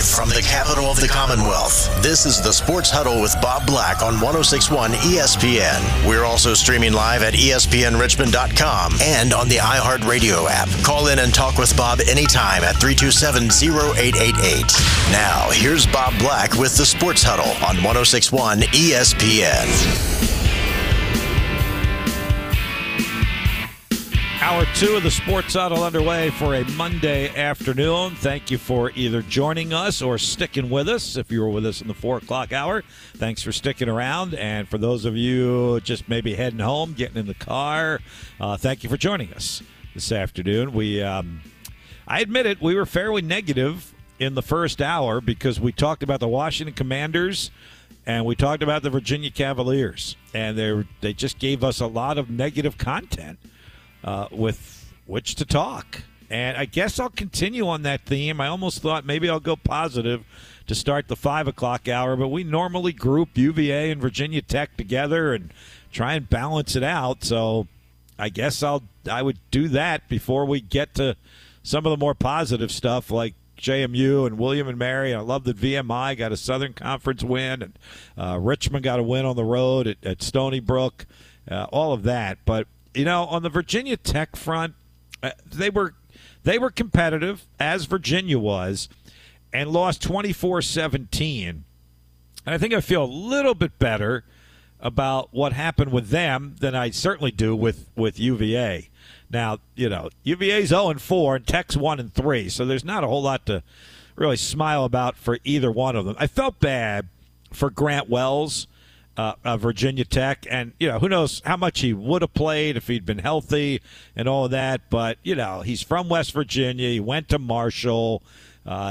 Live from the capital of the Commonwealth, this is the Sports Huddle with Bob Black on 106.1 ESPN. We're also streaming live at ESPNRichmond.com and on the iHeartRadio app. Call in and talk with Bob anytime at 327-0888. Now, here's Bob Black with the Sports Huddle on 106.1 ESPN. Hour two of the Sports Huddle underway for a Monday afternoon. Thank you for either joining us or sticking with us. If you were with us in the 4 o'clock hour, thanks for sticking around. And for those of you just maybe heading home, getting in the car, thank you for joining us this afternoon. I admit it, we were fairly negative in the first hour because we talked about the Washington Commanders and we talked about the Virginia Cavaliers. And they just gave us a lot of negative content with which to talk. And I guess I'll continue on that theme. I almost thought maybe I'll go positive to start the 5 o'clock hour, but we normally group UVA and Virginia Tech together and try and balance it out. So I guess I would do that before we get to some of the more positive stuff like JMU and William & Mary. I love that VMI got a Southern Conference win, and Richmond got a win on the road at Stony Brook, all of that. But you know, on the Virginia Tech front, they were competitive, as Virginia was, and lost 24-17. And I think I feel a little bit better about what happened with them than I certainly do with UVA. Now, you know, UVA's 0-4 and Tech's 1-3, so there's not a whole lot to really smile about for either one of them. I felt bad for Grant Wells, Virginia Tech, and you know, who knows how much he would have played if he'd been healthy and all of that, but you know, he's from West Virginia. He went to Marshall.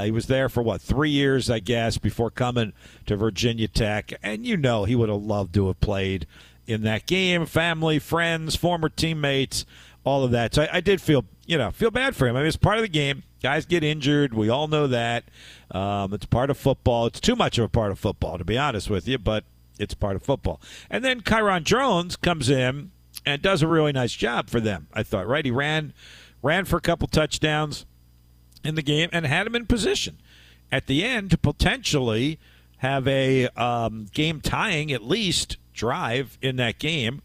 He was there for 3 years, I guess, before coming to Virginia Tech, and you know, he would have loved to have played in that game. Family, friends, former teammates, all of that. So I did feel bad for him. I mean, it's part of the game. Guys get injured. We all know that. It's part of football. It's too much of a part of football, to be honest with you, but it's part of football. And then Kyron Jones comes in and does a really nice job for them, I thought, right? He ran for a couple touchdowns in the game and had him in position at the end to potentially have a game-tying, at least, drive in that game.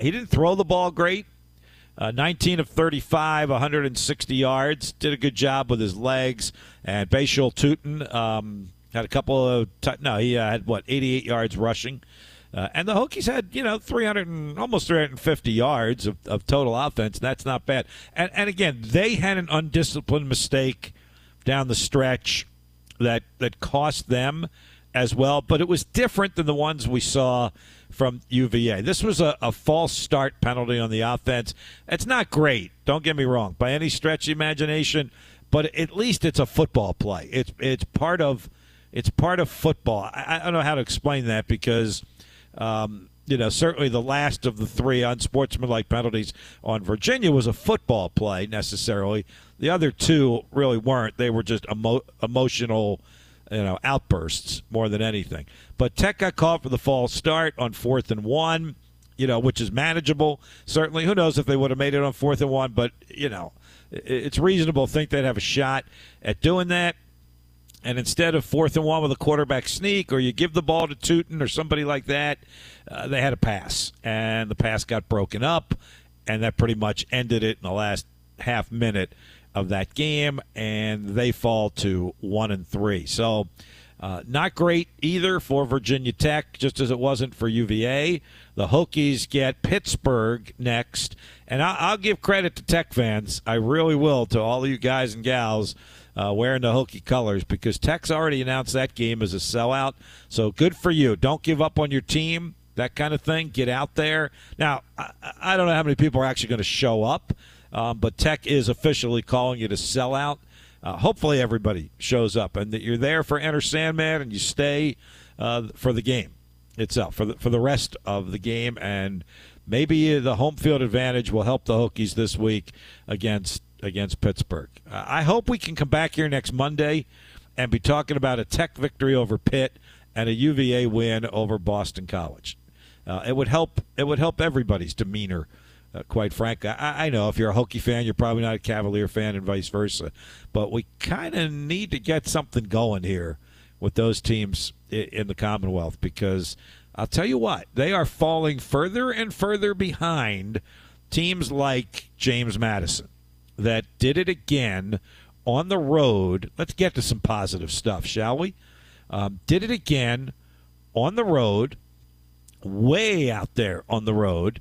He didn't throw the ball great. 19 of 35, 160 yards. Did a good job with his legs. And Bashaud Tuten, had a couple of – no, he had, 88 yards rushing. And the Hokies had, 350 yards of total offense. That's not bad. And again, they had an undisciplined mistake down the stretch that cost them as well. But it was different than the ones we saw from UVA. This was a false start penalty on the offense. It's not great. Don't get me wrong, by any stretch of the imagination. But at least it's a football play. It's part of – it's part of football. I don't know how to explain that because, certainly the last of the three unsportsmanlike penalties on Virginia was a football play necessarily. The other two really weren't. They were just emotional, outbursts more than anything. But Tech got called for the false start on 4th and 1, which is manageable. Certainly, who knows if they would have made it on 4th and 1, but, it's reasonable to think they'd have a shot at doing that. And instead of 4th and 1 with a quarterback sneak, or you give the ball to Tuten or somebody like that, they had a pass. And the pass got broken up, and that pretty much ended it in the last half minute of that game. And they fall to 1-3. So not great either for Virginia Tech, just as it wasn't for UVA. The Hokies get Pittsburgh next. And I'll give credit to Tech fans. I really will, to all of you guys and gals wearing the Hokie colors, because Tech's already announced that game as a sellout. So good for you. Don't give up on your team, that kind of thing. Get out there. Now, I don't know how many people are actually going to show up, but Tech is officially calling it a sellout. Hopefully everybody shows up and that you're there for Enter Sandman and you stay for the game itself, for the rest of the game. And maybe the home field advantage will help the Hokies this week against Pittsburgh. I hope we can come back here next Monday and be talking about a Tech victory over Pitt and a UVA win over Boston College. It would help everybody's demeanor quite frankly. I know if you're a Hokie fan, you're probably not a Cavalier fan and vice versa. But we kind of need to get something going here with those teams in the Commonwealth, because I'll tell you what, they are falling further and further behind teams like James Madison that did it again on the road. Let's get to some positive stuff, shall we? Did it again on the road, way out there on the road,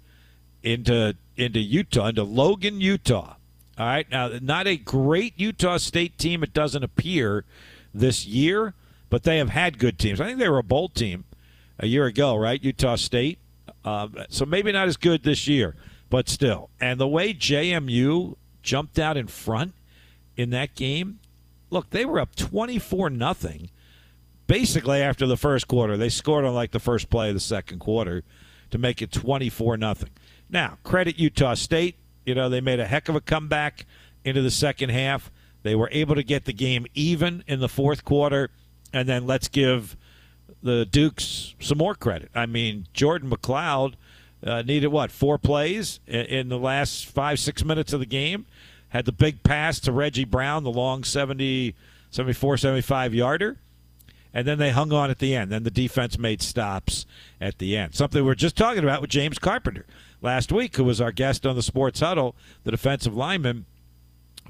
into Utah, into Logan, Utah. All right, now, not a great Utah State team, it doesn't appear, this year, but they have had good teams. I think they were a bowl team a year ago, right, Utah State? So maybe not as good this year, but still. And the way JMU jumped out in front in that game, look, they were up 24-0. Basically, after the first quarter, they scored on like the first play of the second quarter to make it 24-0. Now, credit Utah State. You know, they made a heck of a comeback into the second half. They were able to get the game even in the fourth quarter. And then let's give the Dukes some more credit. I mean, Jordan McCloud needed, what, 4 plays in the last 5-6 minutes of the game? Had the big pass to Reggie Brown, the long 75-yarder. And then they hung on at the end. Then the defense made stops at the end. Something we were just talking about with James Carpenter last week, who was our guest on the Sports Huddle, the defensive lineman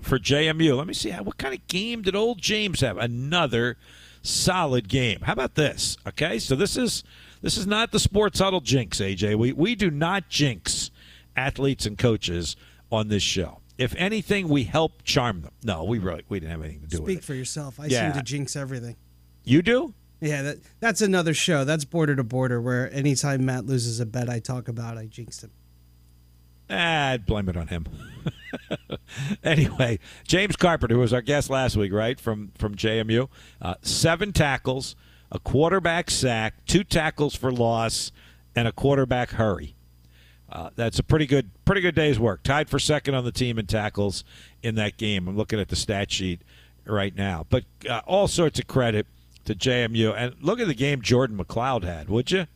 for JMU. Let me see, what kind of game did old James have? Another solid game. How about this? Okay, so this is not the Sports Huddle jinx, AJ. We do not jinx athletes and coaches on this show. If anything, we help charm them. No, we didn't have anything to do with it. Speak for yourself. I seem to jinx everything. You do? Yeah, that's another show. That's Border to Border, where anytime Matt loses a bet I talk about, I jinxed him. I'd blame it on him. Anyway, James Carpenter, who was our guest last week, right, from JMU, 7 tackles, a quarterback sack, 2 tackles for loss, and a quarterback hurry. That's a pretty good day's work. Tied for second on the team in tackles in that game. I'm looking at the stat sheet right now. But all sorts of credit to JMU. And look at the game Jordan McCloud had, would you?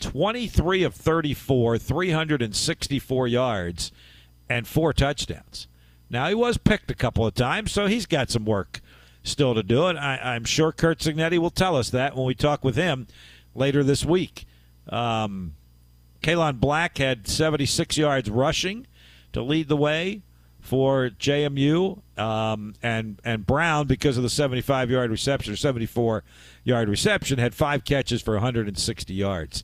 23 of 34, 364 yards, and 4 touchdowns. Now, he was picked a couple of times, so he's got some work still to do. And I'm sure Kurt Cignetti will tell us that when we talk with him later this week. Kalon Black had 76 yards rushing to lead the way for JMU, and Brown, because of the 75-yard reception or 74-yard reception, had 5 catches for 160 yards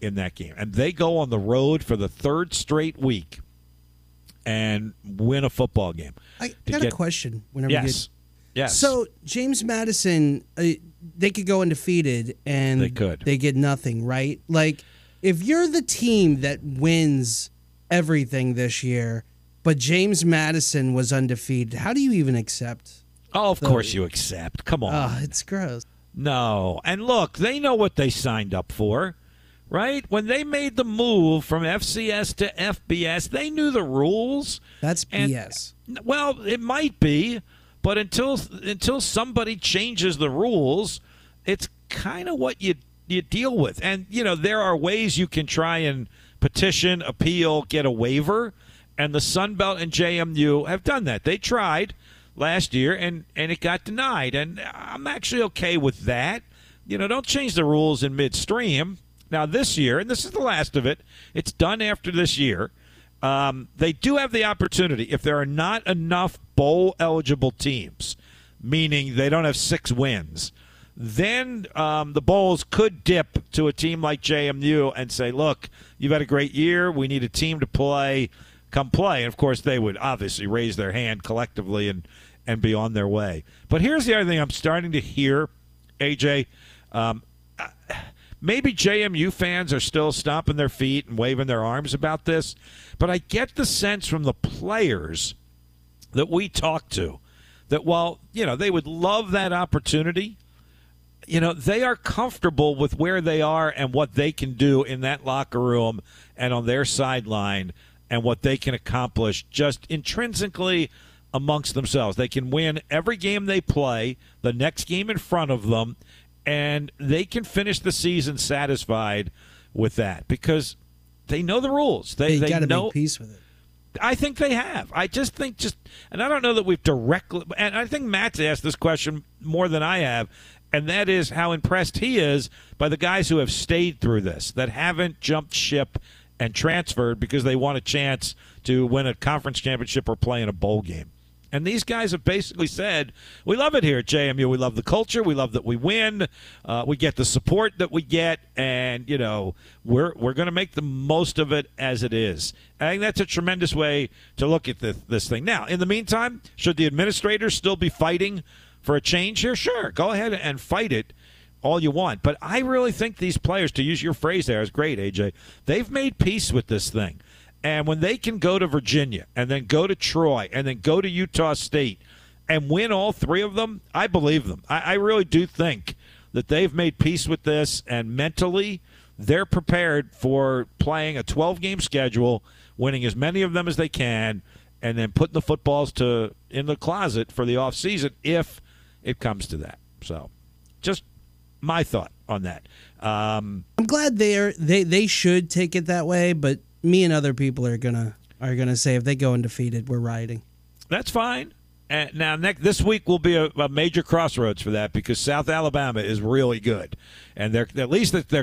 in that game. And they go on the road for the 3rd straight week and win a football game. I got a question. Yes. So James Madison, they could go undefeated and they get nothing, right? Like, if you're the team that wins everything this year, but James Madison was undefeated, how do you even accept? Oh, of course you accept. Come on. Oh, it's gross. No. And look, they know what they signed up for, right? When they made the move from FCS to FBS, they knew the rules. That's BS. Well, it might be, but until somebody changes the rules, it's kind of what you deal with. And, you know, there are ways you can try and petition, appeal, get a waiver. And the Sun Belt and JMU have done that. They tried last year, and it got denied. And I'm actually okay with that. You know, don't change the rules in midstream. Now, this year, and this is the last of it, it's done after this year, they do have the opportunity, if there are not enough bowl-eligible teams, meaning they don't have 6 wins, then the bowls could dip to a team like JMU and say, look, you've had a great year. We need a team to play. Come play. And, of course, they would obviously raise their hand collectively and be on their way. But here's the other thing I'm starting to hear, AJ. Maybe JMU fans are still stomping their feet and waving their arms about this, but I get the sense from the players that we talk to that while, you know, they would love that opportunity, you know, they are comfortable with where they are and what they can do in that locker room and on their sideline and what they can accomplish just intrinsically amongst themselves. They can win every game they play, the next game in front of them, and they can finish the season satisfied with that because they know the rules. They know peace with it. I think they have. I just think and I don't know that we've directly – and I think Matt's asked this question more than I have, and that is how impressed he is by the guys who have stayed through this, that haven't jumped ship and transferred because they want a chance to win a conference championship or play in a bowl game. And these guys have basically said, we love it here at JMU. We love the culture. We love that we win. We get the support that we get. And, you know, we're going to make the most of it as it is. I think that's a tremendous way to look at this thing. Now, in the meantime, should the administrators still be fighting for a change here? Sure, go ahead and fight it all you want. But I really think these players, to use your phrase there, is great, AJ, they've made peace with this thing. And when they can go to Virginia and then go to Troy and then go to Utah State and win all three of them, I believe them. I really do think that they've made peace with this, and mentally they're prepared for playing a 12-game schedule, winning as many of them as they can, and then putting the footballs in the closet for the offseason if it comes to that. So just my thought on that. I'm glad they should take it that way, but – me and other people are gonna say if they go undefeated, we're rioting. That's fine. And now this week will be a major crossroads for that, because South Alabama is really good, and they're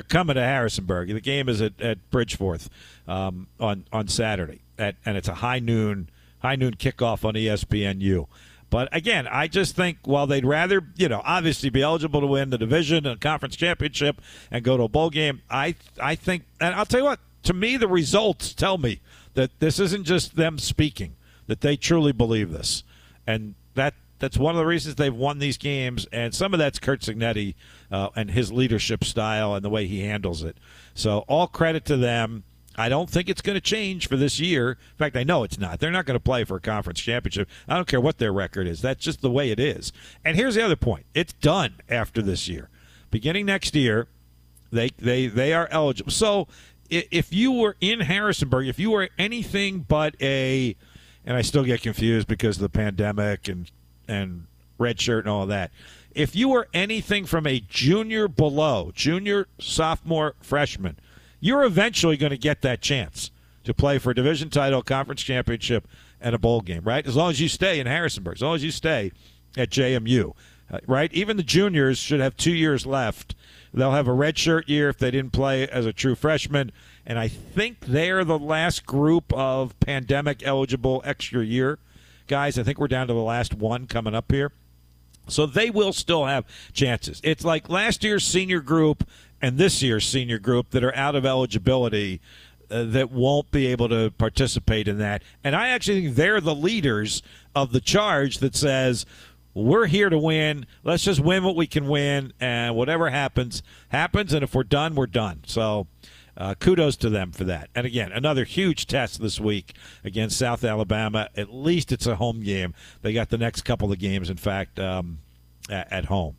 coming to Harrisonburg. The game is at Bridgeforth on Saturday, and it's a high noon kickoff on ESPNU. But again, I just think while they'd rather, you know, obviously be eligible to win the division and conference championship and go to a bowl game, I think, and I'll tell you what. To me, the results tell me that this isn't just them speaking, that they truly believe this. And that's one of the reasons they've won these games, and some of that's Kurt Cignetti and his leadership style and the way he handles it. So all credit to them. I don't think it's going to change for this year. In fact, I know it's not. They're not going to play for a conference championship. I don't care what their record is. That's just the way it is. And here's the other point. It's done after this year. Beginning next year, they are eligible. So if you were in Harrisonburg, if you were anything but and I still get confused because of the pandemic and red shirt and all that. If you were anything from a junior, sophomore, freshman, you're eventually going to get that chance to play for a division title, conference championship, and a bowl game, right? As long as you stay in Harrisonburg, as long as you stay at JMU, right? Even the juniors should have 2 years left. They'll have a redshirt year if they didn't play as a true freshman. And I think they're the last group of pandemic-eligible extra year guys. I think we're down to the last one coming up here. So they will still have chances. It's like last year's senior group and this year's senior group that are out of eligibility that won't be able to participate in that. And I actually think they're the leaders of the charge that says – we're here to win. Let's just win what we can win, and whatever happens, happens, and if we're done, we're done. So kudos to them for that. And, again, another huge test this week against South Alabama. At least it's a home game. They got the next couple of games, in fact, at home.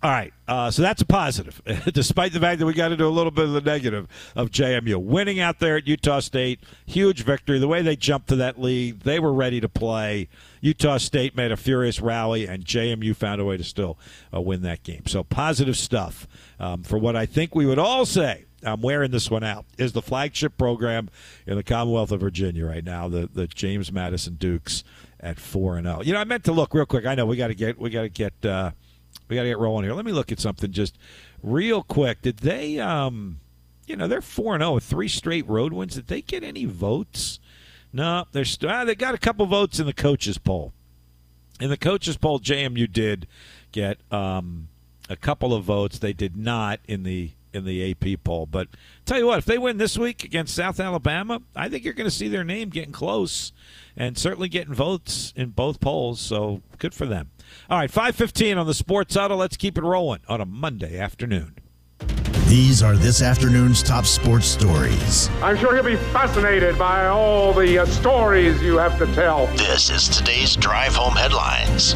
All right, so that's a positive, despite the fact that we got into a little bit of the negative of JMU. Winning out there at Utah State, huge victory. The way they jumped to that lead, they were ready to play. Utah State made a furious rally, and JMU found a way to still win that game. So positive stuff for what I think we would all say. I'm wearing this one out, is the flagship program in the Commonwealth of Virginia right now, the James Madison Dukes at 4-0. You know, I meant to look real quick. I know we got to get rolling here. Let me look at something just real quick. Did they, you know, they're 4-0 with 3 straight road wins. Did they get any votes? No, they got a couple votes in the coaches poll. In the coaches poll, JMU did get a couple of votes. They did not in the AP poll. But tell you what, if they win this week against South Alabama, I think you're going to see their name getting close and certainly getting votes in both polls. So good for them. All right, 5:15 on the Sports Huddle. Let's keep it rolling on a Monday afternoon. These are this afternoon's top sports stories. I'm sure you'll be fascinated by all the stories you have to tell. This is today's Drive Home Headlines.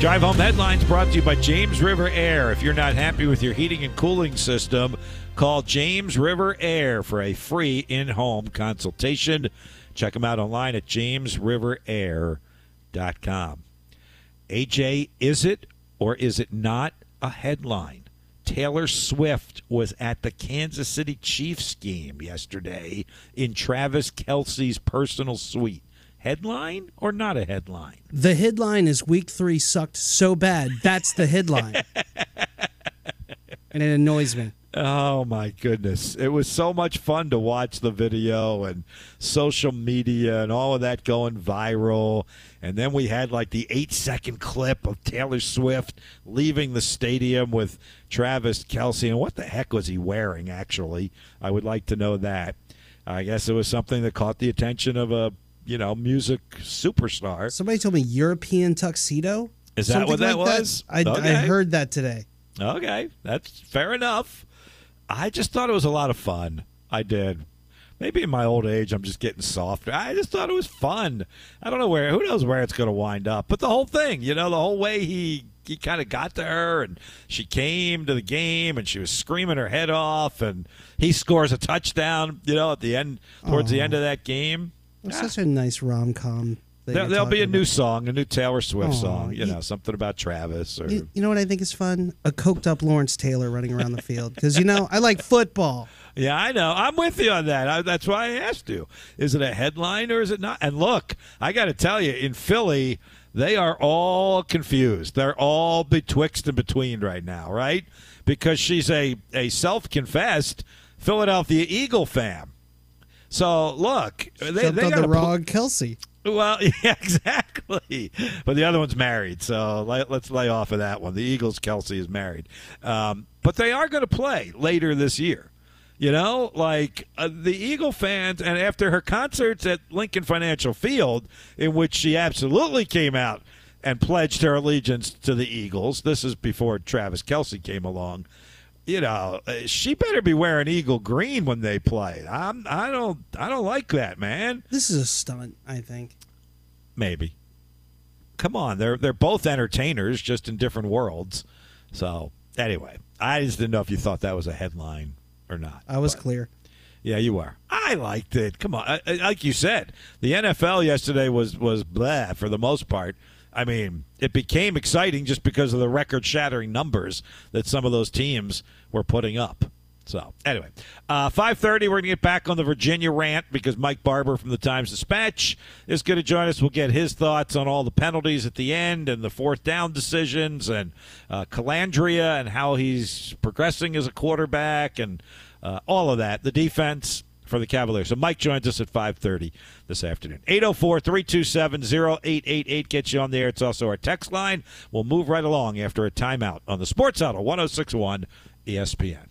Drive Home Headlines brought to you by James River Air. If you're not happy with your heating and cooling system, call James River Air for a free in-home consultation. Check them out online at jamesriverair.com. AJ, is it or is it not a headline? Taylor Swift was at the Kansas City Chiefs game yesterday in Travis Kelce's personal suite. Headline or not a headline? The headline is Week 3 sucked so bad. That's the headline. And it annoys me. Oh, my goodness. It was so much fun to watch the video and social media and all of that going viral. And then we had like the 8-second clip of Taylor Swift leaving the stadium with Travis Kelce. And what the heck was he wearing, actually? I would like to know that. I guess it was something that caught the attention of a, you know, music superstar. Somebody told me European tuxedo. Is that what that was? I heard that today. Okay, that's fair enough. I just thought it was a lot of fun. I did. Maybe in my old age, I'm just getting softer. I just thought it was fun. I don't know where, who knows where it's going to wind up. But the whole thing, you know, the whole way he kind of got to her and she came to the game and she was screaming her head off and he scores a touchdown, you know, at the end, towards the end of that game. It's such a nice rom-com. There'll be a new song, a new Taylor Swift song, you know, something about Travis. Or you know what I think is fun? A coked-up Lawrence Taylor running around the field because, you know, I like football. Yeah, I know. I'm with you on that. That's why I asked you. Is it a headline or is it not? And look, I got to tell you, in Philly, they are all confused. They're all betwixt and between right now, right? Because she's a self-confessed Philadelphia Eagle fan. So, look. They on the wrong Kelce. Well, yeah, exactly. But the other one's married, so let's lay off of that one. The Eagles' Kelce is married. But they are going to play later this year. You know, like the Eagle fans, and after her concerts at Lincoln Financial Field, in which she absolutely came out and pledged her allegiance to the Eagles, this is before Travis Kelce came along, you know, she better be wearing Eagle green when they play. I don't like that, man. This is a stunt, I think. Maybe. Come on, they're both entertainers, just in different worlds. So anyway, I just didn't know if you thought that was a headline or not. I was clear. Yeah, you were. I liked it. Come on, like you said, the NFL yesterday was blah for the most part. I mean, it became exciting just because of the record-shattering numbers that some of those teams were putting up. So, anyway, 5:30, we're going to get back on the Virginia rant because Mike Barber from the Times-Dispatch is going to join us. We'll get his thoughts on all the penalties at the end and the fourth-down decisions and Colandrea and how he's progressing as a quarterback and all of that, the defense for the Cavaliers. So Mike joins us at 5:30 this afternoon. 804-327-0888 gets you on the air. It's also our text line. We'll move right along after a timeout on the Sports Huddle 106.1 ESPN.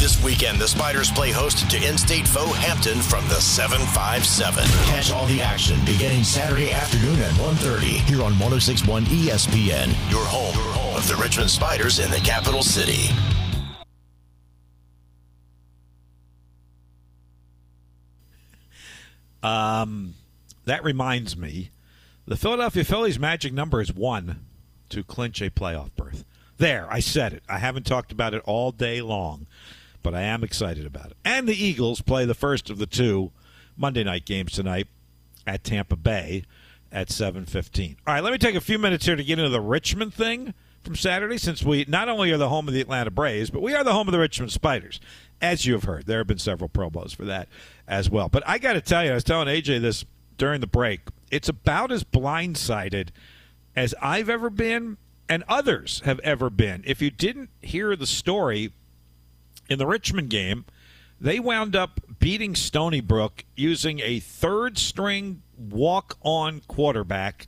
This weekend, the Spiders play host to in-state foe Hampton from the 757. Catch all the action beginning Saturday afternoon at 1:30 here on 106.1 ESPN. Your home of the Richmond Spiders in the capital city. That reminds me, the Philadelphia Phillies' magic number is 1 to clinch a playoff berth. There, I said it. I haven't talked about it all day long, but I am excited about it. And the Eagles play the first of the two Monday night games tonight at Tampa Bay at 7:15. All right, let me take a few minutes here to get into the Richmond thing from Saturday, since we not only are the home of the Atlanta Braves, but we are the home of the Richmond Spiders. As you have heard, there have been several promos for that as well. But I got to tell you, I was telling AJ this during the break, it's about as blindsided as I've ever been and others have ever been. If you didn't hear the story in the Richmond game, they wound up beating Stony Brook using a third-string walk-on quarterback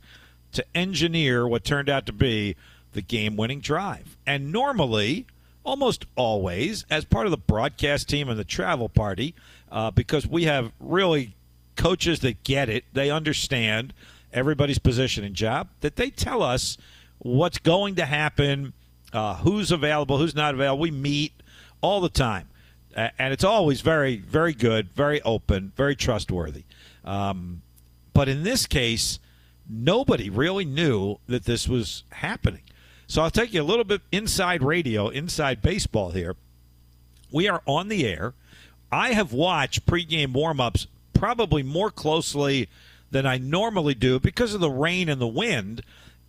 to engineer what turned out to be the game-winning drive. And normally, almost always, as part of the broadcast team and the travel party, because we have really coaches that get it, they understand everybody's position and job, that they tell us what's going to happen, who's available, who's not available. We meet all the time. And it's always very, very good, very open, very trustworthy. But in this case, nobody really knew that this was happening. So I'll take you a little bit inside radio, inside baseball here. We are on the air. I have watched pregame warm-ups probably more closely than I normally do because of the rain and the wind.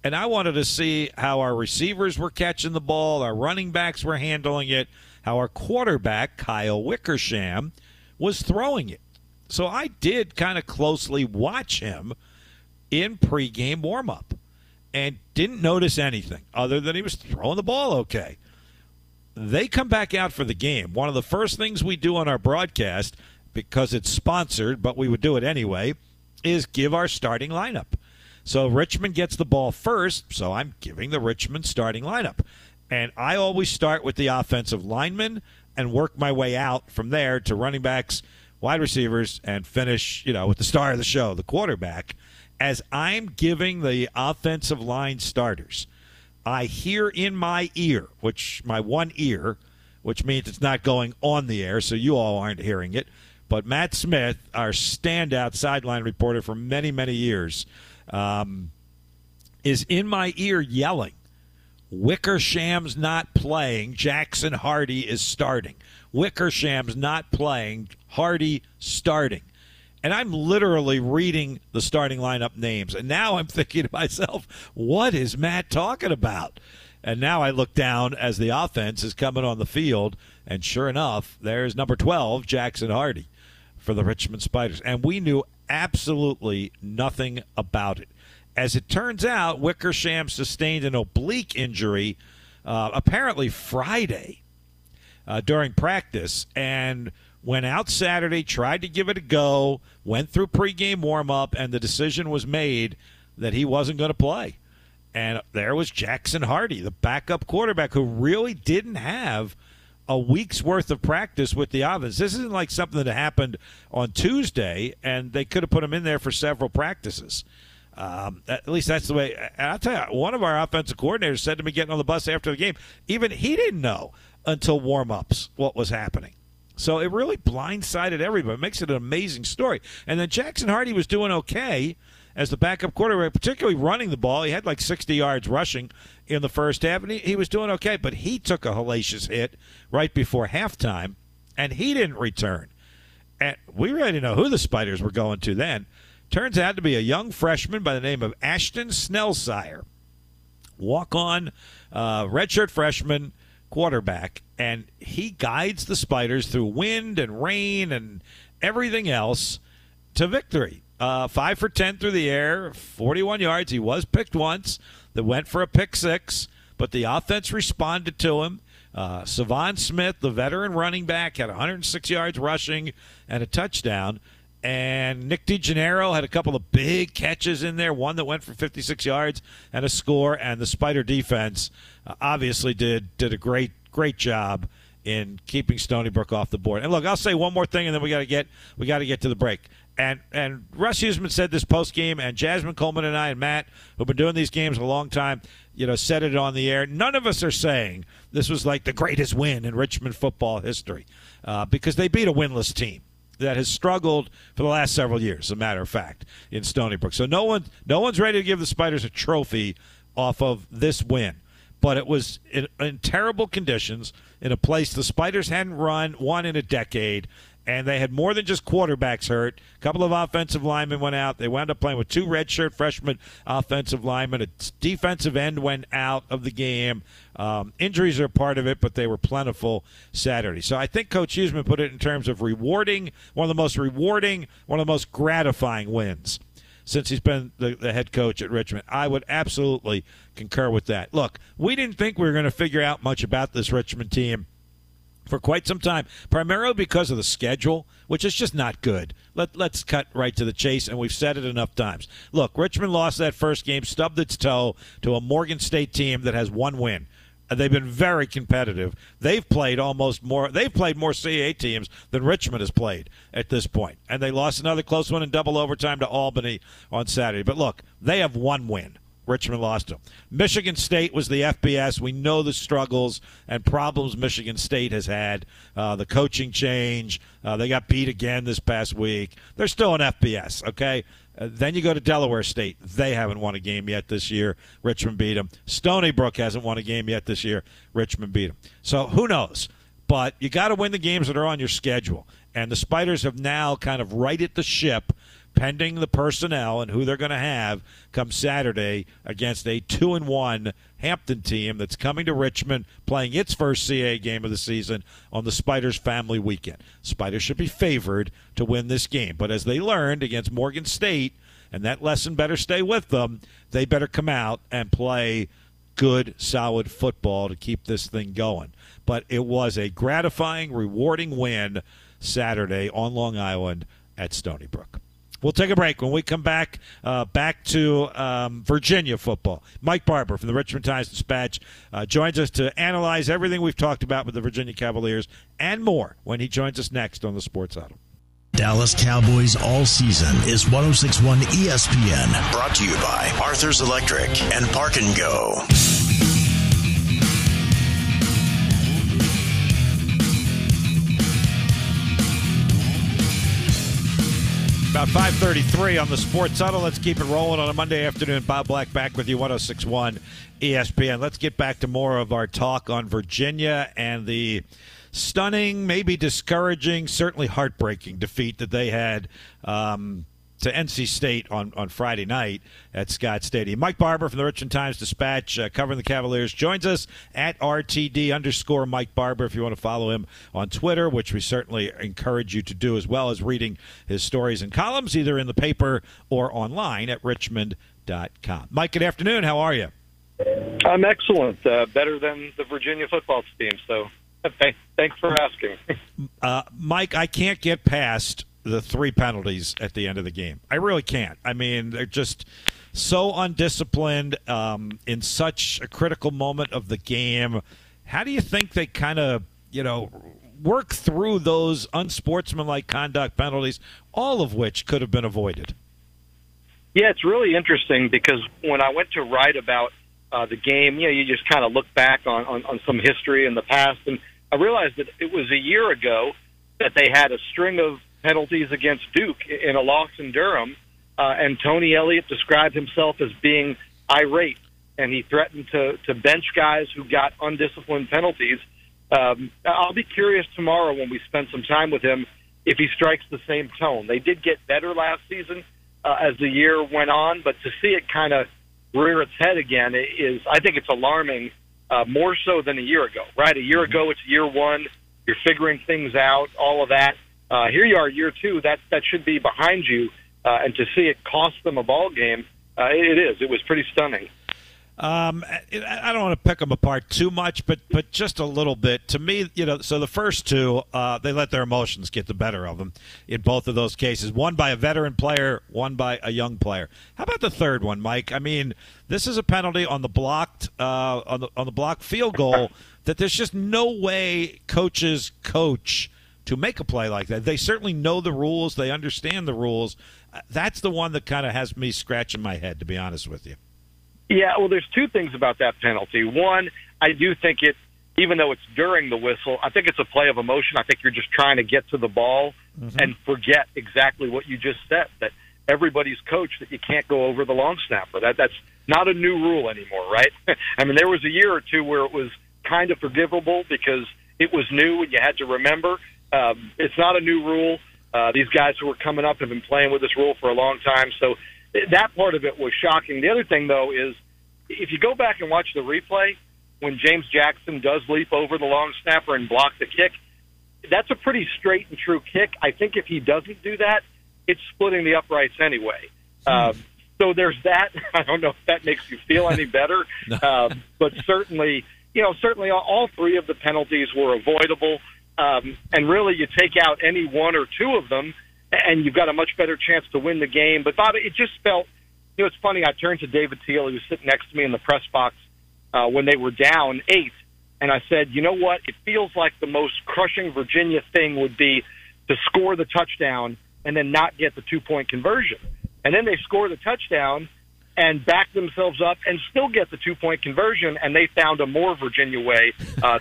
And I wanted to see how our receivers were catching the ball, our running backs were handling it, how our quarterback, Kyle Wickersham, was throwing it. So I did kind of closely watch him in pregame warm-up and didn't notice anything other than he was throwing the ball okay. They come back out for the game. One of the first things we do on our broadcast, because it's sponsored, but we would do it anyway, is give our starting lineup. So Richmond gets the ball first, so I'm giving the Richmond starting lineup. And I always start with the offensive linemen and work my way out from there to running backs, wide receivers, and finish, with the star of the show, the quarterback. As I'm giving the offensive line starters, I hear in my ear, which means it's not going on the air, so you all aren't hearing it, but Matt Smith, our standout sideline reporter for many, many years, is in my ear yelling, Wickersham's not playing, Jackson Hardy is starting. Wickersham's not playing, Hardy starting. And I'm literally reading the starting lineup names. And now I'm thinking to myself, what is Matt talking about? And now I look down as the offense is coming on the field. And sure enough, there's number 12, Jackson Hardy, for the Richmond Spiders. And we knew absolutely nothing about it. As it turns out, Wickersham sustained an oblique injury apparently Friday during practice. And went out Saturday, tried to give it a go, went through pregame warm-up, and the decision was made that he wasn't going to play. And there was Jackson Hardy, the backup quarterback, who really didn't have a week's worth of practice with the offense. This isn't like something that happened on Tuesday, and they could have put him in there for several practices. At least that's the way. And I'll tell you, one of our offensive coordinators said to me getting on the bus after the game, even he didn't know until warm-ups what was happening. So it really blindsided everybody. It makes it an amazing story. And then Jackson Hardy was doing okay as the backup quarterback, particularly running the ball. He had like 60 yards rushing in the first half, and he was doing okay. But he took a hellacious hit right before halftime, and he didn't return. And we really didn't know who the Spiders were going to then. Turns out to be a young freshman by the name of Ashton Snellsire. Walk-on, redshirt freshman, quarterback, and he guides the Spiders through wind and rain and everything else to victory. 5 for 10 through the air, 41 yards. He was picked once. They went for a pick six, but the offense responded to him. Savon Smith, the veteran running back, had 106 yards rushing and a touchdown. And Nick DeGennaro had a couple of big catches in there, one that went for 56 yards and a score. And the Spider defense obviously did a great job in keeping Stony Brook off the board. And look, I'll say one more thing, and then we got to get to the break. And Russ Huseman said this post game, and Jasmine Coleman and I and Matt, who've been doing these games a long time, said it on the air. None of us are saying this was like the greatest win in Richmond football history because they beat a winless team that has struggled for the last several years, as a matter of fact, in Stony Brook. So no one's ready to give the Spiders a trophy off of this win. But it was in terrible conditions, in a place the Spiders hadn't won in a decade, and they had more than just quarterbacks hurt. A couple of offensive linemen went out. They wound up playing with two redshirt freshman offensive linemen. A defensive end went out of the game. Injuries are a part of it, but they were plentiful Saturday. So I think Coach Huseman put it in terms of rewarding, one of the most gratifying wins since he's been the head coach at Richmond. I would absolutely concur with that. Look, we didn't think we were going to figure out much about this Richmond team for quite some time, primarily because of the schedule, which is just not good. Let's cut right to the chase, and we've said it enough times. Look, Richmond lost that first game, stubbed its toe to a Morgan State team that has one win. They've been very competitive. They've played more CAA teams than Richmond has played at this point. And they lost another close one in double overtime to Albany on Saturday. But look, they have one win. Richmond lost them. Michigan State was the FBS. We know the struggles and problems Michigan State has had. The coaching change. They got beat again this past week. They're still an FBS, okay? Then you go to Delaware State. They haven't won a game yet this year. Richmond beat them. Stony Brook hasn't won a game yet this year. Richmond beat them. So who knows? But you got to win the games that are on your schedule. And the Spiders have now kind of righted the ship pending the personnel and who they're going to have come Saturday against a 2-1 Hampton team that's coming to Richmond, playing its first CAA game of the season on the Spiders' family weekend. Spiders should be favored to win this game, but as they learned against Morgan State, and that lesson better stay with them, they better come out and play good, solid football to keep this thing going. But it was a gratifying, rewarding win Saturday on Long Island at Stony Brook. We'll take a break. When we come back, back to Virginia football. Mike Barber from the Richmond Times-Dispatch joins us to analyze everything we've talked about with the Virginia Cavaliers and more when he joins us next on the Sports Huddle. Dallas Cowboys All Season is 106.1 ESPN. Brought to you by Arthur's Electric and Park and Go. About 5:33 on the Sports Huddle. Let's keep it rolling on a Monday afternoon. Bob Black back with you, 106.1 ESPN. Let's get back to more of our talk on Virginia and the stunning, maybe discouraging, certainly heartbreaking defeat that they had to NC State on Friday night at Scott Stadium. Mike Barber from the Richmond Times-Dispatch covering the Cavaliers joins us at RTD_Mike Barber if you want to follow him on Twitter, which we certainly encourage you to do, as well as reading his stories and columns either in the paper or online at richmond.com. Mike, good afternoon. How are you? I'm excellent. Better than the Virginia football team, so thanks for asking. Mike, I can't get past the three penalties at the end of the game. I really can't. I mean, they're just so undisciplined in such a critical moment of the game. How do you think they kind of, work through those unsportsmanlike conduct penalties, all of which could have been avoided? Yeah, it's really interesting because when I went to write about the game, you just kind of look back on some history in the past, and I realized that it was a year ago that they had a string of penalties against Duke in a loss in Durham, and Tony Elliott described himself as being irate, and he threatened to bench guys who got undisciplined penalties. I'll be curious tomorrow when we spend some time with him if he strikes the same tone. They did get better last season as the year went on, but to see it kind of rear its head again is, I think it's alarming, more so than a year ago, right? A year ago, it's year one. You're figuring things out, all of that. Here you are, year two. That should be behind you, and to see it cost them a ball game, it is. It was pretty stunning. I don't want to pick them apart too much, but just a little bit. To me, so the first two, they let their emotions get the better of them in both of those cases. One by a veteran player, one by a young player. How about the third one, Mike? I mean, this is a penalty on the blocked blocked field goal that there's just no way coaches coach to make a play like that. They certainly know the rules. They understand the rules. That's the one that kind of has me scratching my head, to be honest with you. Yeah, well, there's two things about that penalty. One, I do think even though it's during the whistle, I think it's a play of emotion. I think you're just trying to get to the ball and forget exactly what you just said, that everybody's coached that you can't go over the long snapper. That's not a new rule anymore, right? I mean, there was a year or two where it was kind of forgivable because it was new and you had to remember. It's not a new rule. These guys who are coming up have been playing with this rule for a long time, so that part of it was shocking. The other thing, though, is if you go back and watch the replay, when James Jackson does leap over the long snapper and block the kick, that's a pretty straight and true kick. I think if he doesn't do that, it's splitting the uprights anyway. So there's that. I don't know if that makes you feel any better, but certainly all three of the penalties were avoidable. And really, you take out any one or two of them, and you've got a much better chance to win the game. But, Bob, it just felt, it's funny, I turned to David Thiel, who was sitting next to me in the press box when they were down 8, and I said, you know what, it feels like the most crushing Virginia thing would be to score the touchdown and then not get the two-point conversion. And then they score the touchdown and back themselves up and still get the two-point conversion, and they found a more Virginia way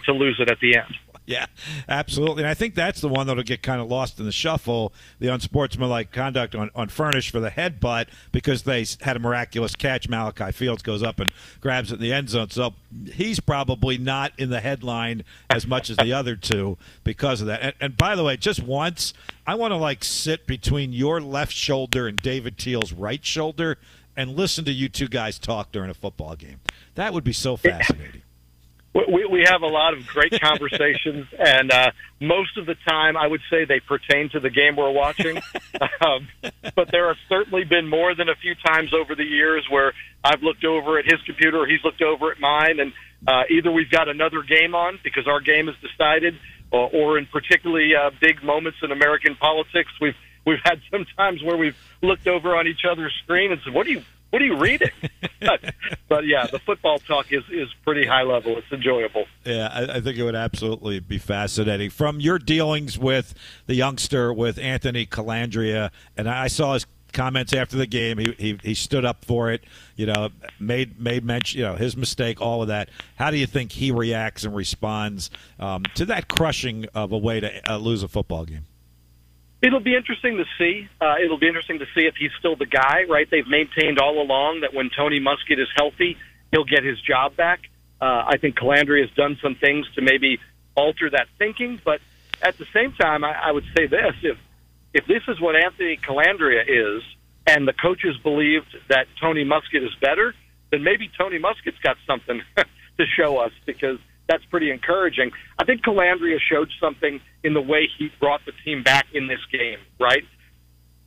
to lose it at the end. Yeah, absolutely. And I think that's the one that'll get kind of lost in the shuffle, the unsportsmanlike conduct on Furnish for the headbutt, because they had a miraculous catch. Malachi Fields goes up and grabs it in the end zone. So he's probably not in the headline as much as the other two because of that. And by the way, just once, I want to like sit between your left shoulder and David Teal's right shoulder and listen to you two guys talk during a football game. That would be so fascinating. We have a lot of great conversations, and most of the time I would say they pertain to the game we're watching. But there have certainly been more than a few times over the years where I've looked over at his computer or he's looked over at mine, and either we've got another game on because our game is decided, or in particularly big moments in American politics, we've had some times where we've looked over on each other's screen and said, What are you reading? But yeah, the football talk is pretty high level. It's enjoyable. Yeah, I think it would absolutely be fascinating. From your dealings with the youngster, with Anthony Colandrea, and I saw his comments after the game. He stood up for it. You know, made mention. You know, his mistake. All of that. How do you think he reacts and responds to that crushing of a way to lose a football game? It'll be interesting to see. It'll be interesting to see if he's still the guy, right? They've maintained all along that when Tony Muskett is healthy, he'll get his job back. I think Colandrea has done some things to maybe alter that thinking, but at the same time, I would say this. If this is what Anthony Colandrea is and the coaches believed that Tony Muskett is better, then maybe Tony Muskett's got something to show us, because that's pretty encouraging. I think Colandrea showed something in the way he brought the team back in this game, right?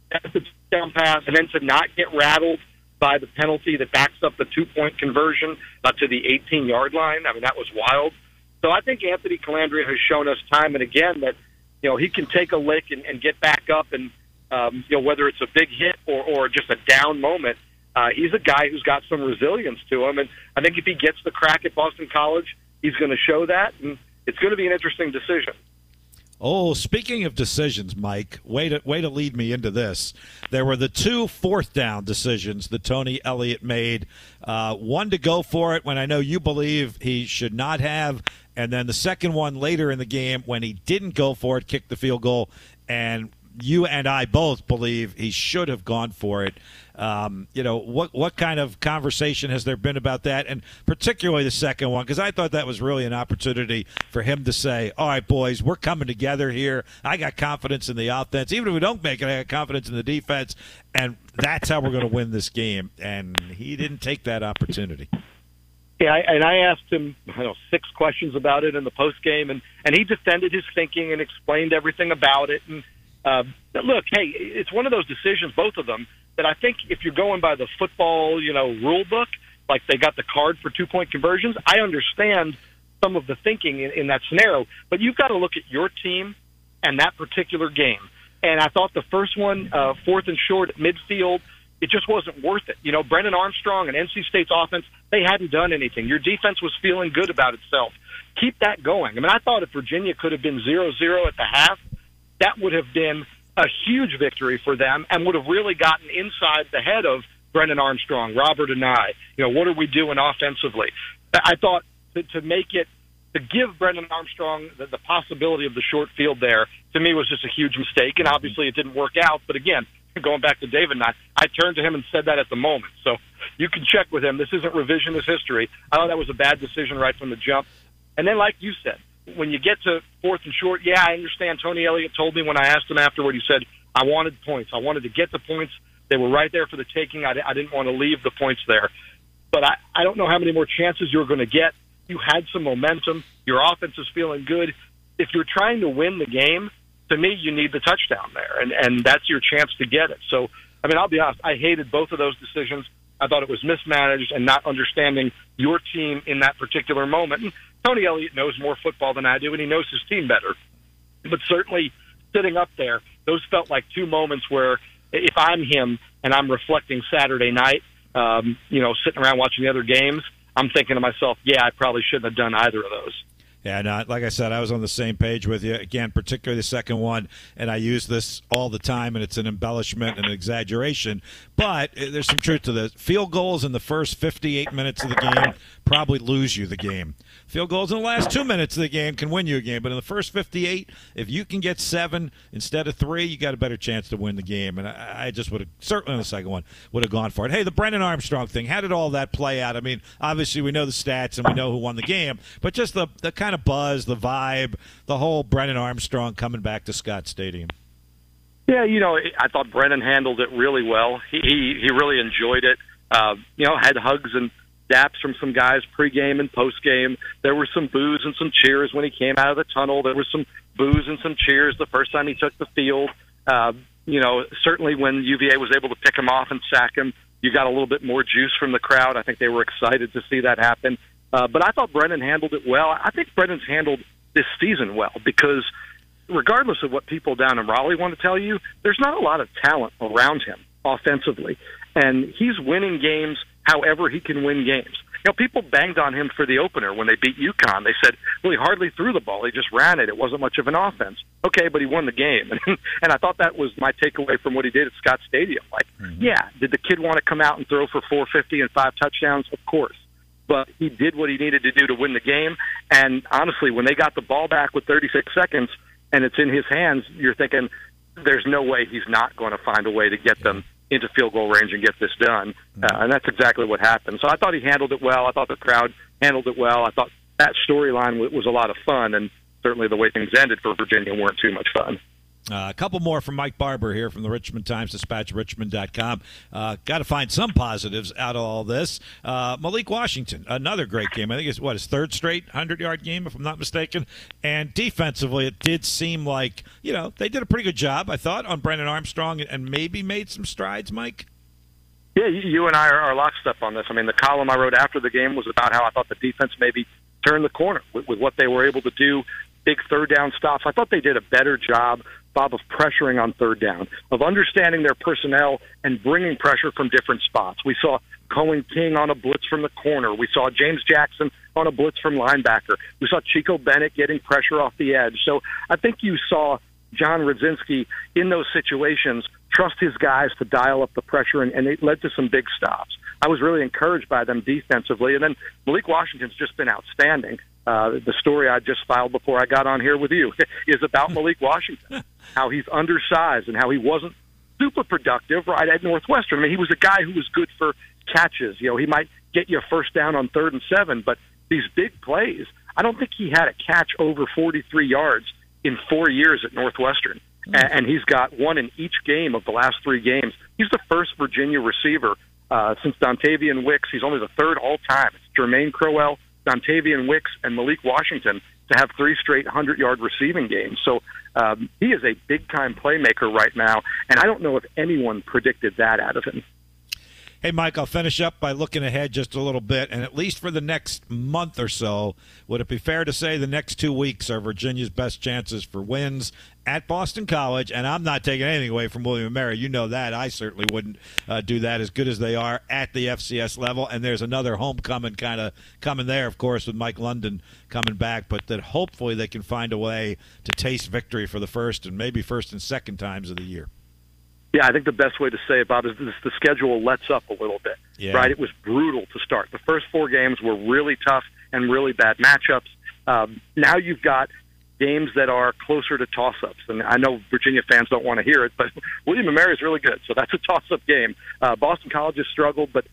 That's a down pass, and then to not get rattled by the penalty that backs up the two-point conversion to the 18-yard line. I mean, that was wild. So I think Anthony Colandrea has shown us time and again that, you know, he can take a lick and get back up, and, you know, whether it's a big hit or just a down moment, he's a guy who's got some resilience to him. And I think if he gets the crack at Boston College, he's going to show that, and it's going to be an interesting decision. Oh, speaking of decisions, Mike, way to lead me into this. There were the 2 fourth-down decisions that Tony Elliott made. One to go for it when I know you believe he should not have, and then the second one later in the game when he didn't go for it, kicked the field goal, and you and I both believe he should have gone for it. You know, what kind of conversation has there been about that, and particularly the second one? Because I thought that was really an opportunity for him to say, all right, boys, we're coming together here. I got confidence in the offense. Even if we don't make it, I got confidence in the defense, and that's how we're going to win this game. And he didn't take that opportunity. Yeah, and I asked him, 6 questions about it in the postgame, and he defended his thinking and explained everything about it. And look, hey, it's one of those decisions, both of them, that I think if you're going by the football, rule book, like they got the card for two-point conversions, I understand some of the thinking in that scenario. But you've got to look at your team and that particular game. And I thought the first one, 4th and short at midfield, it just wasn't worth it. You know, Brennan Armstrong and NC State's offense, they hadn't done anything. Your defense was feeling good about itself. Keep that going. I mean, I thought if Virginia could have been 0-0 at the half, that would have been a huge victory for them and would have really gotten inside the head of Brennan Armstrong, Robert, and I. You know, what are we doing offensively? I thought to make it, to give Brennan Armstrong the possibility of the short field there, to me was just a huge mistake, and obviously it didn't work out. But again, going back to David and I turned to him and said that at the moment. So you can check with him. This isn't revisionist history. I thought that was a bad decision right from the jump. And then, like you said, when you get to 4th and short, yeah, I understand. Tony Elliott told me when I asked him afterward, he said, I wanted points. I wanted to get the points. They were right there for the taking. I didn't want to leave the points there. But I don't know how many more chances you're going to get. You had some momentum. Your offense is feeling good. If you're trying to win the game, to me, you need the touchdown there, and that's your chance to get it. So, I mean, I'll be honest. I hated both of those decisions. I thought it was mismanaged and not understanding your team in that particular moment. And Tony Elliott knows more football than I do, and he knows his team better. But certainly sitting up there, those felt like 2 moments where if I'm him and I'm reflecting Saturday night, sitting around watching the other games, I'm thinking to myself, yeah, I probably shouldn't have done either of those. Yeah, no, like I said, I was on the same page with you. Again, particularly the second one, and I use this all the time, and it's an embellishment and an exaggeration. But there's some truth to this. Field goals in the first 58 minutes of the game probably lose you the game. Field goals in the last 2 minutes of the game can win you a game. But in the first 58, if you can get 7 instead of 3, you got a better chance to win the game. And I just would have, certainly in the second one, would have gone for it. Hey, the Brennan Armstrong thing, how did all that play out? I mean, obviously we know the stats and we know who won the game, but just the kind of buzz, the vibe, the whole Brennan Armstrong coming back to Scott Stadium. Yeah, you know, I thought Brennan handled it really well. He really enjoyed it. You know, had hugs and daps from some guys pregame and postgame. There were some boos and some cheers when he came out of the tunnel. There were some boos and some cheers the first time he took the field. You know, certainly when UVA was able to pick him off and sack him, you got a little bit more juice from the crowd. I think they were excited to see that happen. But I thought Brennan handled it well. I think Brennan's handled this season well because regardless of what people down in Raleigh want to tell you, there's not a lot of talent around him offensively. And he's winning games however he can win games. You know, people banged on him for the opener when they beat UConn. They said, well, he hardly threw the ball. He just ran it. It wasn't much of an offense. Okay, but he won the game. And I thought that was my takeaway from what he did at Scott Stadium. Like, yeah, did the kid want to come out and throw for 450 and 5 touchdowns? Of course. But he did what he needed to do to win the game. And honestly, when they got the ball back with 36 seconds and it's in his hands, you're thinking there's no way he's not going to find a way to get them into field goal range and get this done. And that's exactly what happened. So I thought he handled it well. I thought the crowd handled it well. I thought that storyline was a lot of fun, and certainly the way things ended for Virginia weren't too much fun. A couple more from Mike Barber here from the Richmond Times-Dispatch, richmond.com. Got to find some positives out of all this. Malik Washington, another great game. I think it's, his third straight 100-yard game, if I'm not mistaken. And defensively, it did seem like, you know, they did a pretty good job, I thought, on Brennan Armstrong and maybe made some strides, Mike. Yeah, you and I are lockstep on this. I mean, the column I wrote after the game was about how I thought the defense maybe turned the corner with what they were able to do, big third-down stops. I thought they did a better job, Bob, of pressuring on third down, of understanding their personnel and bringing pressure from different spots. We saw Cohen King on a blitz from the corner. We saw James Jackson on a blitz from linebacker. We saw Chico Bennett getting pressure off the edge. So I think you saw John Radzinski in those situations trust his guys to dial up the pressure, and it led to some big stops. I was really encouraged by them defensively. And then Malik Washington's just been outstanding. The story I just filed before I got on here with you is about Malik Washington, how he's undersized and how he wasn't super productive right at Northwestern. I mean, he was a guy who was good for catches. You know, he might get you a first down on 3rd and 7, but these big plays, I don't think he had a catch over 43 yards in 4 years at Northwestern. And he's got one in each game of the last 3 games. He's the first Virginia receiver since Dontavian Wicks. He's only the 3rd all-time. It's Jermaine Crowell, Dontavian Wicks, and Malik Washington to have 3 straight 100-yard receiving games. So he is a big-time playmaker right now, and I don't know if anyone predicted that out of him. Hey, Mike, I'll finish up by looking ahead just a little bit, and at least for the next month or so, would it be fair to say the next 2 weeks are Virginia's best chances for wins at Boston College? And I'm not taking anything away from William & Mary. You know that. I certainly wouldn't do that, as good as they are at the FCS level. And there's another homecoming kind of coming there, of course, with Mike London coming back, but that hopefully they can find a way to taste victory for the first and maybe first and second times of the year. Yeah, I think the best way to say it, Bob, is the schedule lets up a little bit, right? It was brutal to start. The first 4 games were really tough and really bad matchups. Now you've got games that are closer to toss-ups. And I know Virginia fans don't want to hear it, but William & Mary is really good, so that's a toss-up game. Boston College has struggled, but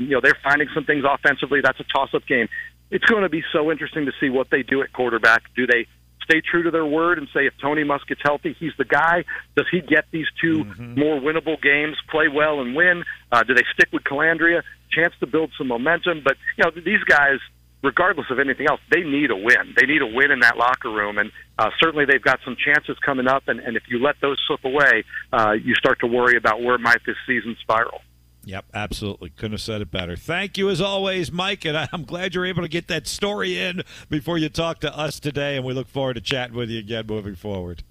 you know, they're finding some things offensively. That's a toss-up game. It's going to be so interesting to see what they do at quarterback. Do they stay true to their word and say, if Tony Muskett's healthy, he's the guy? Does he get these 2 more winnable games, play well and win? Do they stick with Colandrea? Chance to build some momentum. But, you know, these guys, regardless of anything else, they need a win. They need a win in that locker room. And certainly they've got some chances coming up. And if you let those slip away, you start to worry about where might this season spiral. Yep, absolutely. Couldn't have said it better. Thank you, as always, Mike, and I'm glad you're able to get that story in before you talk to us today, and we look forward to chatting with you again moving forward.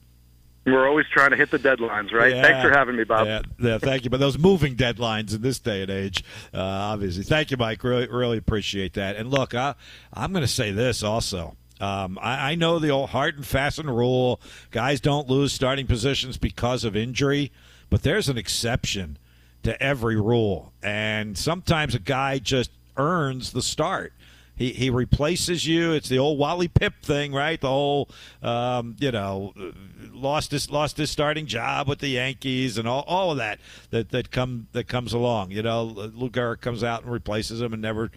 We're always trying to hit the deadlines, right? Yeah. Thanks for having me, Bob. Yeah, thank you. But those moving deadlines in this day and age, obviously. Thank you, Mike. Really appreciate that. And, look, I'm going to say this also. I know the old hard and fast rule. Guys don't lose starting positions because of injury, but there's an exception to every rule. And sometimes a guy just earns the start. He replaces you. It's the old Wally Pipp thing, right? The whole, lost his starting job with the Yankees and all of that comes along. You know, Lou Gehrig comes out and replaces him and never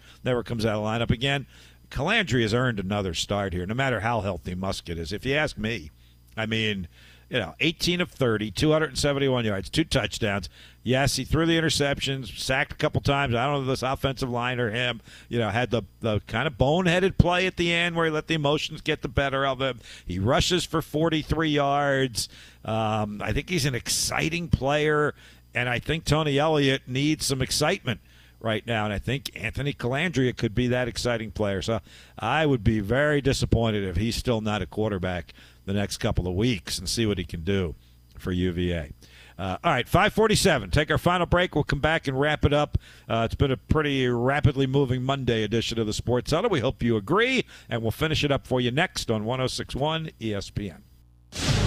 comes out of the lineup again. Colandrea has earned another start here, no matter how healthy Muskett is. If you ask me, I mean, 18 of 30, 271 yards, 2 touchdowns. Yes, he threw the interceptions, sacked a couple times. I don't know if this offensive line or him, had the kind of boneheaded play at the end where he let the emotions get the better of him. He rushes for 43 yards. I think he's an exciting player, and I think Tony Elliott needs some excitement right now, and I think Anthony Colandrea could be that exciting player. So I would be very disappointed if he's still not a quarterback the next couple of weeks, and see what he can do for UVA. All right, 5:47. Take our final break. We'll come back and wrap it up. It's been a pretty rapidly moving Monday edition of the Sports Huddle. We hope you agree, and we'll finish it up for you next on 106.1 ESPN.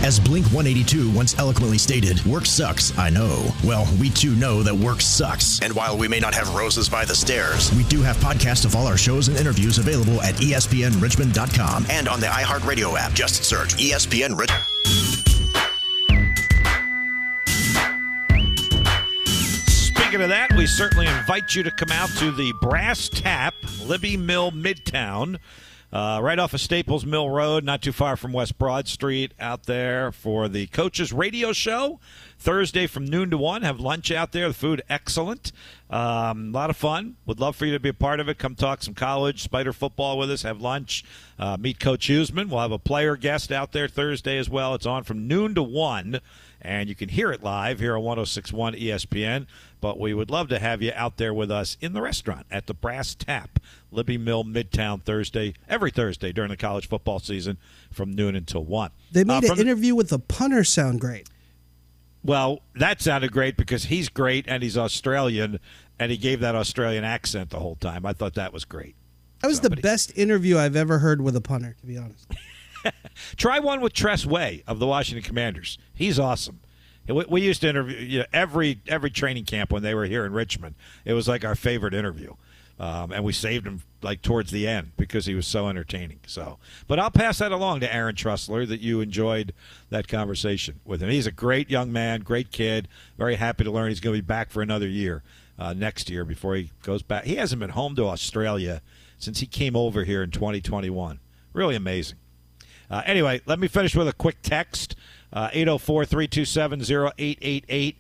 As Blink 182 once eloquently stated, work sucks, I know. Well, we too know that work sucks. And while we may not have roses by the stairs, we do have podcasts of all our shows and interviews available at ESPNRichmond.com and on the iHeartRadio app. Just search ESPN Richmond. Speaking of that, we certainly invite you to come out to the Brass Tap, Libby Mill Midtown. Right off of Staples Mill Road, not too far from West Broad Street, out there for the Coaches Radio Show. Thursday from noon to 1, have lunch out there. The food, excellent. A lot of fun. Would love for you to be a part of it. Come talk some college, Spider football with us, have lunch, meet Coach Huseman. We'll have a player guest out there Thursday as well. It's on from noon to 1, and you can hear it live here on 106.1 ESPN. But we would love to have you out there with us in the restaurant at the Brass Tap, Libby Mill Midtown, Thursday, every Thursday during the college football season from noon until 1. They made an interview with the punter sound great. Well, that sounded great because he's great and he's Australian, and he gave that Australian accent the whole time. I thought that was great. That was the best interview I've ever heard with a punter, to be honest. Try one with Tress Way of the Washington Commanders. He's awesome. We used to interview every training camp when they were here in Richmond. It was like our favorite interview. And we saved him like towards the end because he was so entertaining. So, but I'll pass that along to Aaron Trustler that you enjoyed that conversation with him. He's a great young man, great kid. Very happy to learn he's going to be back for another year next year before he goes back. He hasn't been home to Australia since he came over here in 2021. Really amazing. Anyway, let me finish with a quick text. 804-327-0888.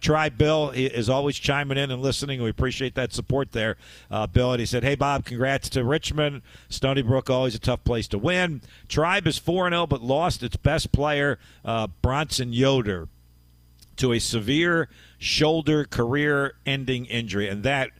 Try Bill. He is always chiming in and listening. We appreciate that support there, Bill. And he said, hey, Bob, congrats to Richmond. Stony Brook, always a tough place to win. Tribe is 4-0 but lost its best player, Bronson Yoder, to a severe shoulder career-ending injury. And that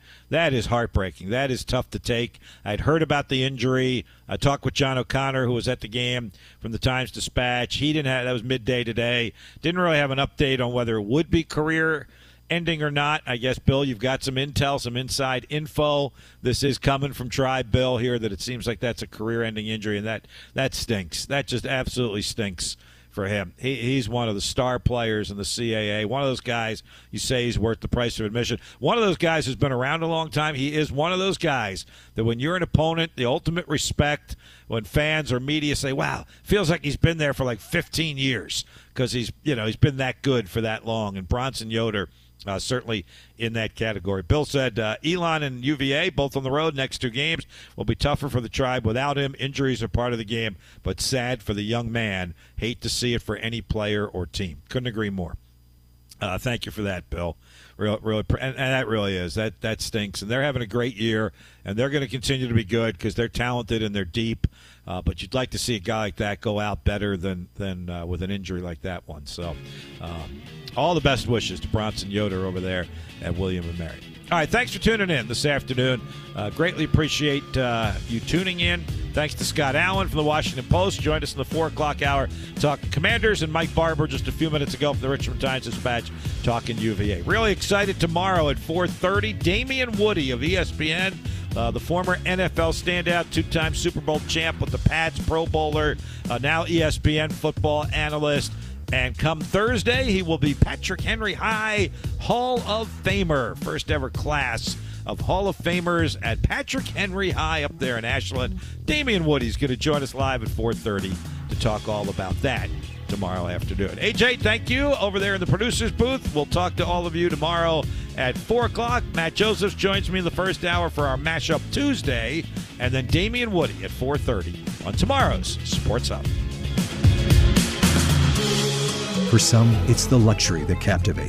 is heartbreaking. That is tough to take. I'd heard about the injury. I talked with John O'Connor, who was at the game from the Times-Dispatch. He didn't have – that was midday today. Didn't really have an update on whether it would be career-ending or not. I guess, Bill, you've got some intel, some inside info. This is coming from Tribe Bill here that it seems like that's a career-ending injury, and that stinks. That just absolutely stinks for him. He's one of the star players in the CAA. One of those guys, you say he's worth the price of admission. One of those guys who's been around a long time. He is one of those guys that when you're an opponent, the ultimate respect, when fans or media say, wow, feels like he's been there for like 15 years because he's been that good for that long. And Bronson Yoder certainly in that category. Bill said Elon and UVA, both on the road, next two games will be tougher for the Tribe without him. Injuries are part of the game, but sad for the young man. Hate to see it for any player or team. Couldn't agree more. Thank you for that, Bill. Really, and that really is. That stinks. And they're having a great year, and they're going to continue to be good because they're talented and they're deep. But you'd like to see a guy like that go out better than with an injury like that one. So all the best wishes to Bronson Yoder over there at William & Mary. All right, thanks for tuning in this afternoon. Greatly appreciate you tuning in. Thanks to Scott Allen from the Washington Post. Joined us in the 4 o'clock hour talking Commanders, and Mike Barber just a few minutes ago from the Richmond Times-Dispatch talking UVA. Really excited tomorrow at 4:30. Damian Woody of ESPN The former NFL standout, two-time Super Bowl champ with the Pats, Pro Bowler, now ESPN football analyst. And come Thursday, he will be Patrick Henry High Hall of Famer, first ever class of Hall of Famers at Patrick Henry High up there in Ashland. Damian Woody's going to join us live at 4:30 to talk all about that tomorrow afternoon. AJ, thank you over there in the producer's booth. We'll talk to all of you tomorrow at 4 o'clock. Matt Josephs joins me in the first hour for our Mashup Tuesday, and then Damian Woody at 4:30 on tomorrow's Sports Up. For some, it's the luxury that captivates.